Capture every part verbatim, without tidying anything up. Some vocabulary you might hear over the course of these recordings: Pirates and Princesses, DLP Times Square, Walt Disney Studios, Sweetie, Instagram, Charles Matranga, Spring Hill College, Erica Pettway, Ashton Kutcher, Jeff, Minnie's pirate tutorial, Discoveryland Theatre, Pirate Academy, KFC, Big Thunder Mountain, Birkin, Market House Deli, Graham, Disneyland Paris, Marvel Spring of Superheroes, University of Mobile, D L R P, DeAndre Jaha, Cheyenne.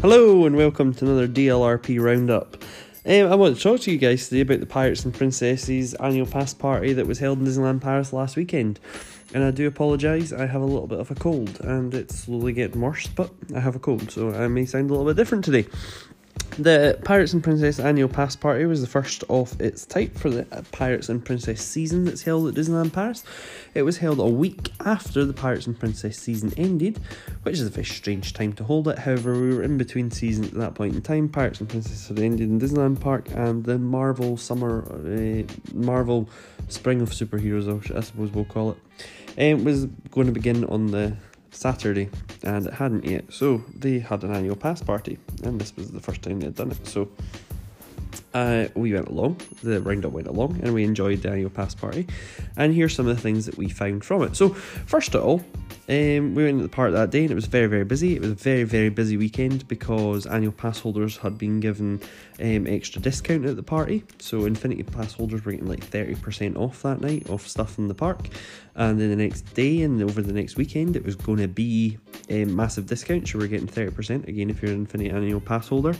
Hello and welcome to another D L R P roundup. Um, I want to talk to you guys today about the Pirates and Princesses annual pass party that was held in Disneyland Paris last weekend. And I do apologise, I have a little bit of a cold and it's slowly getting worse, but I have a cold, so I may sound a little bit different today. The Pirates and Princess annual pass party was the first of its type for the Pirates and Princess season that's held at Disneyland Paris. It was held a week after the Pirates and Princess season ended, which is a very strange time to hold it. However, we were in between seasons at that point in time. Pirates and Princess had ended in Disneyland Park, and the Marvel Summer, uh, Marvel Spring of Superheroes, I suppose we'll call it, um, was going to begin on the Saturday, and it hadn't yet, so they had an annual pass party, and this was the first time they had done it, so uh, we went along, the roundup went along, and we enjoyed the annual pass party, and here's some of the things that we found from it. So, first of all, um, we went to the park that day, and it was very, very busy. It was a very, very busy weekend, because annual pass holders had been given um, extra discount at the party, so Infinity Pass holders were getting like thirty percent off that night, off stuff in the park. And then the next day and over the next weekend, it was going to be a massive discount. So we're getting thirty percent again if you're an Infinity Annual Pass holder.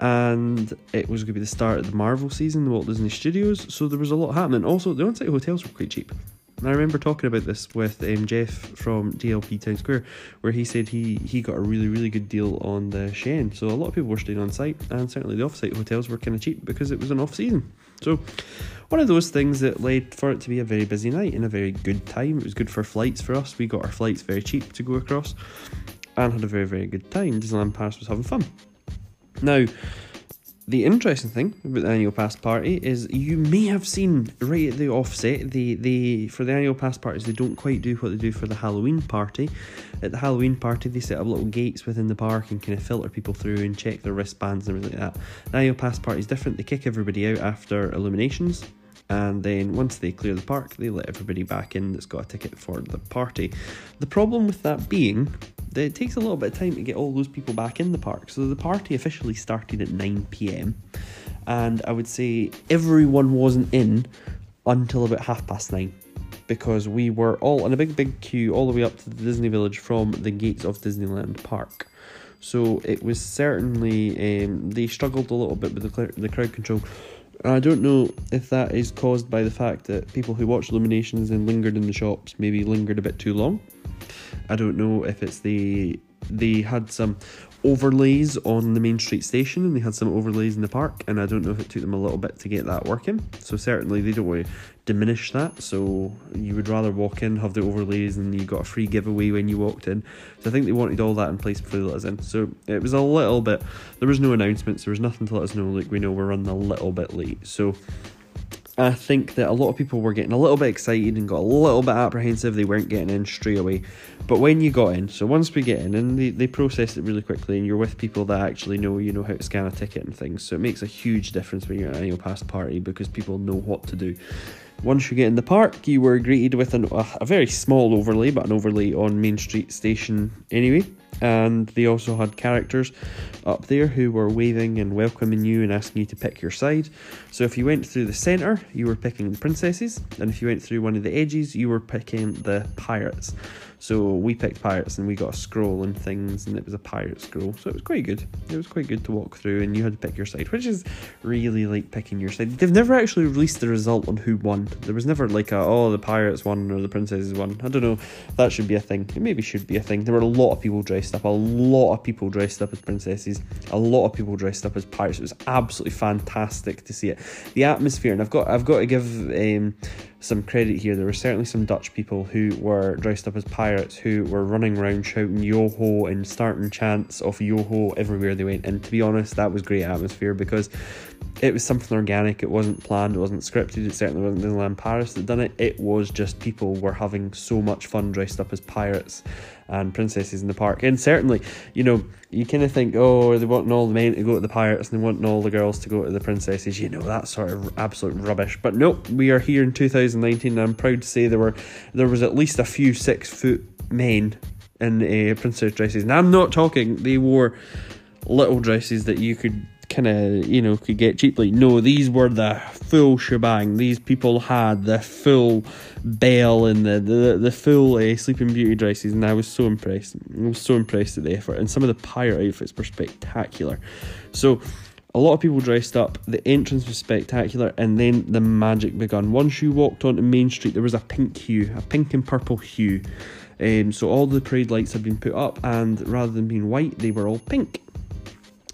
And it was going to be the start of the Marvel season, the Walt Disney Studios. So there was a lot happening. Also, the on-site hotels were quite cheap. And I remember talking about this with um, Jeff from D L P Times Square, where he said he, he got a really, really good deal on the Cheyenne. So a lot of people were staying on site, and certainly the off-site hotels were kind of cheap because it was an off-season. So one of those things that led for it to be a very busy night and a very good time. It was good for flights for us. We got our flights very cheap to go across and had a very, very good time. Disneyland Paris was having fun. Now, the interesting thing about the annual pass party is you may have seen right at the offset, the, the for the annual pass parties, they don't quite do what they do for the Halloween party. At the Halloween party, they set up little gates within the park and kind of filter people through and check their wristbands and everything like that. The annual pass party is different. They kick everybody out after illuminations, and then once they clear the park, they let everybody back in that's got a ticket for the party. The problem with that being that it takes a little bit of time to get all those people back in the park. So the party officially started at nine p m, and I would say everyone wasn't in until about half past nine, because we were all in a big, big queue all the way up to the Disney Village from the gates of Disneyland Park. So it was certainly, um, they struggled a little bit with the, the crowd control. And I don't know if that is caused by the fact that people who watched illuminations and lingered in the shops maybe lingered a bit too long. I don't know if it's the they had some overlays on the main street station and they had some overlays in the park, and I don't know if it took them a little bit to get that working. So certainly they don't want to diminish that, so you would rather walk in, have the overlays, and you got a free giveaway when you walked in. So I think they wanted all that in place before they let us in. So it was a little bit, there was no announcements, there was nothing to let us know, like, we know we're running a little bit late. So I think that a lot of people were getting a little bit excited and got a little bit apprehensive. They weren't getting in straight away. But when you got in, so once we get in, and they, they process it really quickly, and you're with people that actually know, you know how to scan a ticket and things. So it makes a huge difference when you're at an annual pass party, because people know what to do. Once you get in the park, you were greeted with an, a very small overlay, but an overlay on Main Street Station anyway. And they also had characters up there who were waving and welcoming you and asking you to pick your side. So if you went through the centre, you were picking the princesses, and if you went through one of the edges, you were picking the pirates. So we picked pirates, and we got a scroll and things, and it was a pirate scroll, so it was quite good. It was quite good to walk through, and you had to pick your side, which is really like picking your side. They've never actually released the result on who won. There was never like a, oh, the pirates won or the princesses won. I don't know, that should be a thing. It maybe should be a thing. There were a lot of people dressed up, a lot of people dressed up as princesses, a lot of people dressed up as pirates. It was absolutely fantastic to see it. The atmosphere, and I've got, I've got to give um, some credit here. There were certainly some Dutch people who were dressed up as pirates who were running around shouting yo-ho and starting chants of yo-ho everywhere they went. And to be honest, that was great atmosphere, because it was something organic. It wasn't planned, it wasn't scripted, it certainly wasn't Disneyland Paris that done it. It was just people were having so much fun dressed up as pirates and princesses in the park. And certainly, you know, you kind of think, oh, they want all the men to go to the pirates and they want all the girls to go to the princesses, you know, that sort of absolute rubbish. But nope, we are here in two thousand nineteen, and I'm proud to say there were there was at least a few six foot men in uh, princess dresses. And I'm not talking, they wore little dresses that you could kind of, you know, could get cheaply. No, these were the full shebang. These people had the full Belle and the the, the full uh, Sleeping Beauty dresses, and I was so impressed. I was so impressed at the effort, and some of the pirate outfits were spectacular. So a lot of people dressed up, the entrance was spectacular, and then the magic begun. Once you walked onto Main Street, there was a pink hue, a pink and purple hue. Um, so all the parade lights had been put up, and rather than being white, they were all pink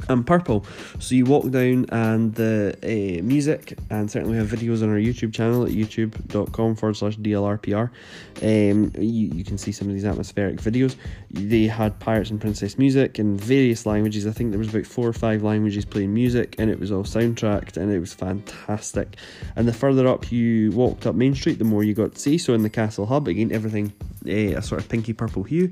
and purple. So you walk down, and the uh, music, and certainly we have videos on our YouTube channel at youtube dot com forward slash D L R P R. Um, you, you can see some of these atmospheric videos. They had Pirates and Princess music in various languages. I think there was about four or five languages playing music, and it was all soundtracked, and it was fantastic. And the further up you walked up Main Street, the more you got to see. So in the Castle Hub, again, everything Uh, a sort of pinky purple hue.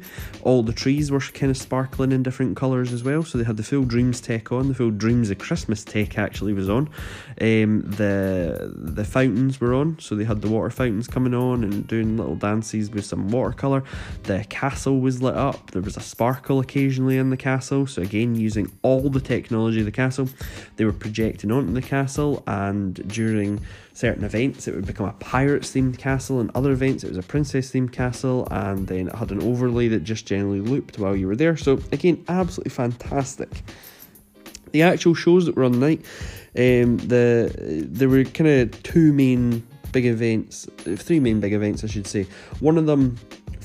All the trees were kind of sparkling in different colours as well, so they had the full Dreams tech on. The full Dreams of Christmas tech actually was on. Um, the the fountains were on, so they had the water fountains coming on and doing little dances with some watercolour. The castle was lit up. There was a sparkle occasionally in the castle, so again, using all the technology of the castle. They were projecting onto the castle, and during certain events it would become a pirates themed castle, and other events it was a princess themed castle, and then it had an overlay that just generally looped while you were there. So again, absolutely fantastic. The actual shows that were on the night, um, the there were kind of two main big events, three main big events I should say. One of them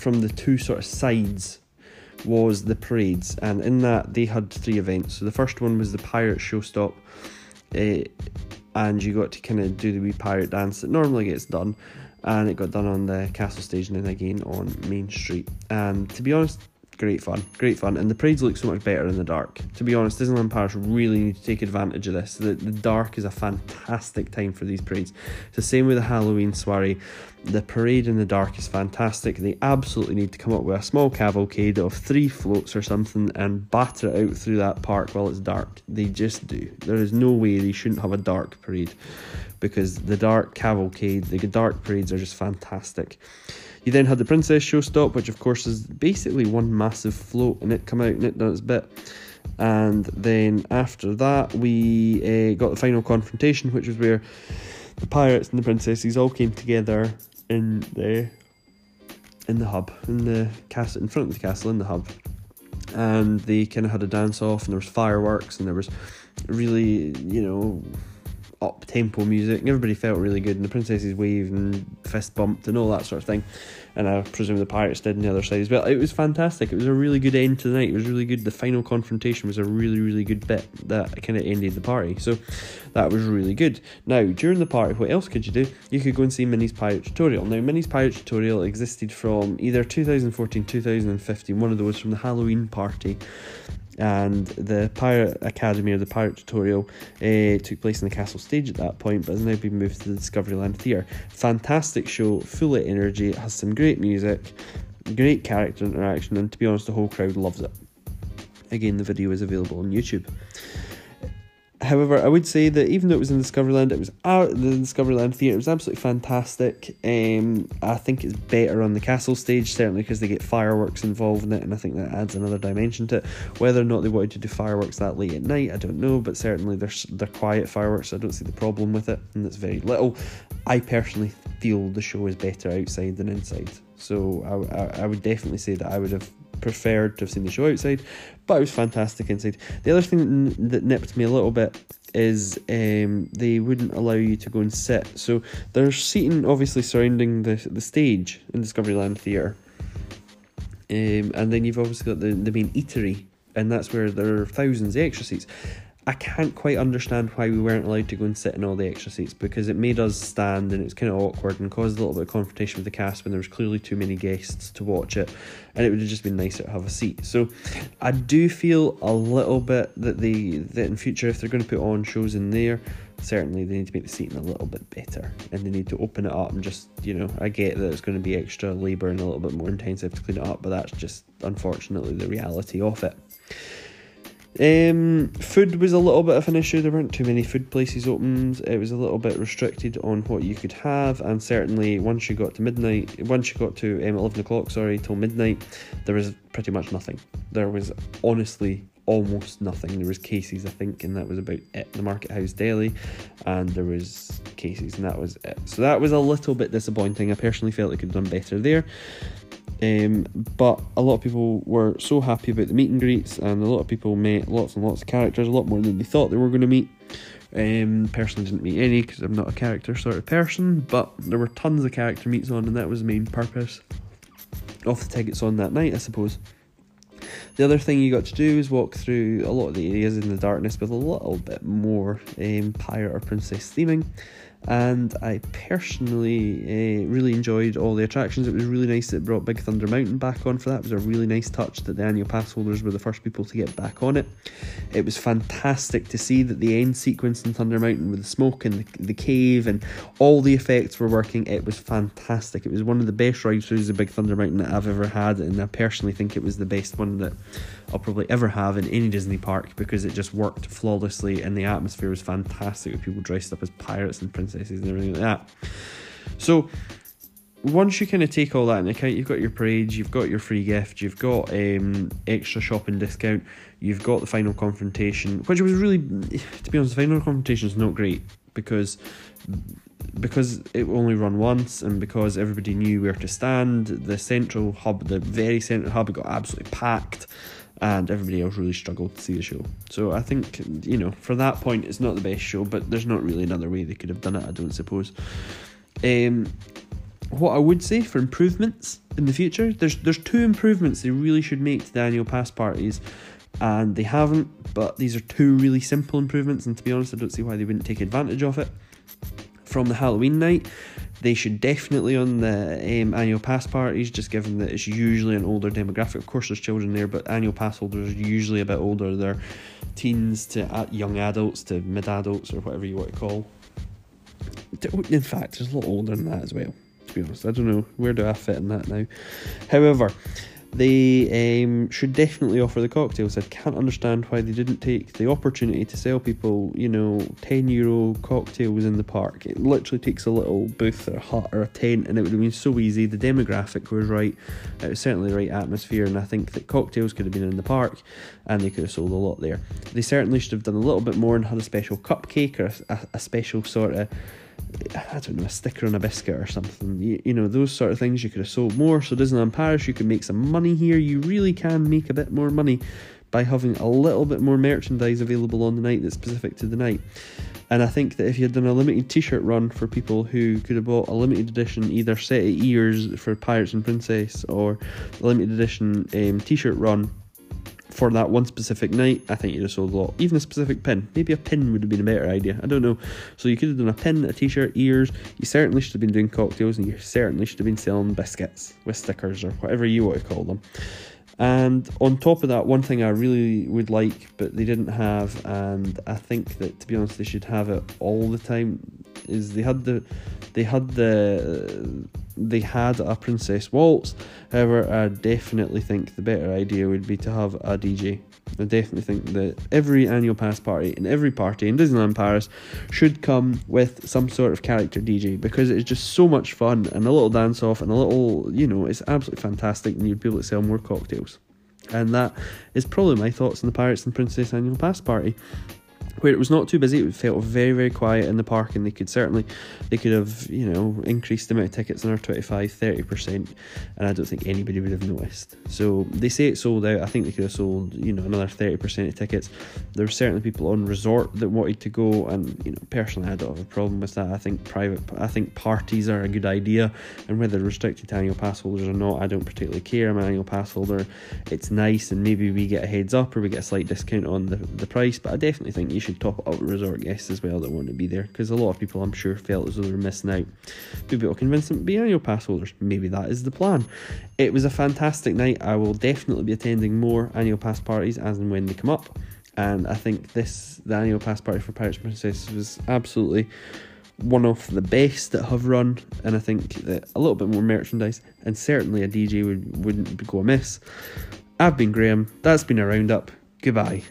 from the two sort of sides was the parades, and in that they had three events. So the first one was the pirate showstop, uh, and you got to kind of do the wee pirate dance that normally gets done, and it got done on the castle stage and then again on Main Street. And to be honest, great fun, great fun, and the parades look so much better in the dark. To be honest, Disneyland Paris really need to take advantage of this. The, the dark is a fantastic time for these parades. It's the same with the Halloween soiree. The parade in the dark is fantastic. They absolutely need to come up with a small cavalcade of three floats or something and batter it out through that park while it's dark. They just do. There is no way they shouldn't have a dark parade, because the dark cavalcade, the dark parades are just fantastic. You then had the Princess Showstop, which of course is basically one massive float, and it come out and it done its bit. And then after that, we uh, got the final confrontation, which was where the pirates and the princesses all came together in the in the hub, in the castle, in front of the castle, in the hub. And they kind of had a dance off, and there was fireworks, and there was really, you know, up-tempo music, and everybody felt really good, and the princesses waved and fist bumped and all that sort of thing, and I presume the pirates did on the other side as well. It was fantastic. It was a really good end to the night. It was really good. The final confrontation was a really, really good bit that kind of ended the party, so that was really good. Now, during the party, what else could you do? You could go and see Minnie's Pirate Tutorial. Now, Minnie's Pirate Tutorial existed from either two thousand fourteen, two thousand fifteen, one of those from the Halloween party, and the Pirate Academy or the Pirate Tutorial uh, took place in the castle stage at that point, but has now been moved to the Discoveryland Theatre. Fantastic show, full of energy, it has some great music, great character interaction, and to be honest, the whole crowd loves it. Again, the video is available on YouTube. However, I would say that even though it was in Discoveryland, it was out the Discoveryland Theatre, it was absolutely fantastic. Um, I think it's better on the castle stage, certainly because they get fireworks involved in it, and I think that adds another dimension to it. Whether or not they wanted to do fireworks that late at night, I don't know, but certainly they're, they're quiet fireworks, so I don't see the problem with it, and it's very little. I personally feel the show is better outside than inside, so I, I, I would definitely say that I would have preferred to have seen the show outside, but it was fantastic inside. The other thing that, n- that nipped me a little bit is um, they wouldn't allow you to go and sit, so there's seating obviously surrounding the, the stage in Discoveryland Theatre, um, and then you've obviously got the, the main eatery, and that's where there are thousands of extra seats. I can't quite understand why we weren't allowed to go and sit in all the extra seats, because it made us stand, and it was kind of awkward and caused a little bit of confrontation with the cast when there was clearly too many guests to watch it, and it would have just been nicer to have a seat. So I do feel a little bit that they that in future, if they're going to put on shows in there, certainly they need to make the seating a little bit better, and they need to open it up and just, you know, I get that it's going to be extra labour and a little bit more intensive to clean it up, but that's just unfortunately the reality of it. Um, food was a little bit of an issue. There weren't too many food places open. It was a little bit restricted on what you could have, and certainly once you got to midnight, once you got to um, eleven o'clock, sorry, till midnight, there was pretty much nothing. There was honestly almost nothing. There was Casey's, I think, and that was about it. The Market House Deli, and there was Casey's, and that was it. So that was a little bit disappointing. I personally felt they could have done better there. Um, but a lot of people were so happy about the meet and greets, and a lot of people met lots and lots of characters, a lot more than they thought they were going to meet. Um, personally didn't meet any because I'm not a character sort of person, but there were tons of character meets on, and that was the main purpose of the tickets on that night, I suppose. The other thing you got to do is walk through a lot of the areas in the darkness with a little bit more um, pirate or princess theming, and I personally uh, really enjoyed all the attractions. It was really nice that it brought Big Thunder Mountain back on for that. It was a really nice touch that the annual pass holders were the first people to get back on it. It was fantastic to see that the end sequence in Thunder Mountain with the smoke and the, the cave and all the effects were working. It was fantastic. It was one of the best ride-throughs of Big Thunder Mountain that I've ever had, and I personally think it was the best one that I'll probably ever have in any Disney park, because it just worked flawlessly and the atmosphere was fantastic with people dressed up as pirates and princesses and everything like that. So once you kind of take all that into account, you've got your parades, you've got your free gift, you've got um, extra shopping discount, you've got the final confrontation, which was really, to be honest, the final confrontation is not great because because it only run once, and because everybody knew where to stand. The central hub, the very central hub, got absolutely packed, and everybody else really struggled to see the show. So I think, you know, for that point, it's not the best show, but there's not really another way they could have done it, I don't suppose. Um, what I would say for improvements in the future, there's there's two improvements they really should make to the annual pass parties, and they haven't, but these are two really simple improvements, and to be honest, I don't see why they wouldn't take advantage of it. From the Halloween night, they should definitely on the um, annual pass parties, just given that it's usually an older demographic. Of course there's children there, but annual pass holders are usually a bit older. They're teens to young adults to mid-adults, or whatever you want to call. In fact, there's a lot older than that as well, to be honest. I don't know, where do I fit in that now? However, they um, should definitely offer the cocktails. I can't understand why they didn't take the opportunity to sell people, you know, ten euro cocktails in the park. It literally takes a little booth or a hut or a tent, and it would have been so easy. The demographic was right. It was certainly the right atmosphere, and I think that cocktails could have been in the park, and they could have sold a lot there. They certainly should have done a little bit more and had a special cupcake or a, a, a special sort of, I don't know, a sticker on a biscuit or something. You, you know, those sort of things you could have sold more. So Disneyland Paris, you could make some money here. You really can make a bit more money by having a little bit more merchandise available on the night that's specific to the night. And I think that if you had done a limited t-shirt run for people who could have bought a limited edition either set of ears for Pirates and Princess, or a limited edition um, t-shirt run for that one specific night, I think you'd have sold a lot. Even a specific pin. Maybe a pin would have been a better idea. I don't know. So you could have done a pin, a t-shirt, ears. You certainly should have been doing cocktails, and you certainly should have been selling biscuits with stickers, or whatever you want to call them. And on top of that, one thing I really would like, but they didn't have, and I think that, to be honest, they should have it all the time, is they had the, they had the, they had a princess waltz. However, I definitely think the better idea would be to have a D J. I definitely think that every annual pass party and every party in Disneyland Paris should come with some sort of character D J, because it's just so much fun, and a little dance off and a little, you know, it's absolutely fantastic, and you'd be able to sell more cocktails. And that is probably my thoughts on the Pirates and Princess annual pass party, where it was not too busy. It felt very, very quiet in the park, and they could certainly, they could have, you know, increased the amount of tickets another twenty-five, thirty percent, and I don't think anybody would have noticed. So they say it sold out. I think they could have sold, you know, another thirty percent of tickets. There were certainly people on resort that wanted to go, and, you know, personally I don't have a problem with that. I think private, I think parties are a good idea, and whether restricted to annual pass holders or not, I don't particularly care. I'm an annual pass holder. It's nice, and maybe we get a heads up, or we get a slight discount on the, the price, but I definitely think you should top it up with resort guests as well that want to be there, because a lot of people, I'm sure, felt as though they were missing out. Maybe it'll convince them to be annual pass holders. Maybe that is the plan. It was a fantastic night. I will definitely be attending more annual pass parties as and when they come up, and I think this, the annual pass party for Pirates and Princesses, was absolutely one of the best that have run, and I think that a little bit more merchandise and certainly a D J would, wouldn't go amiss. I've been Graham. That's been a roundup. Goodbye.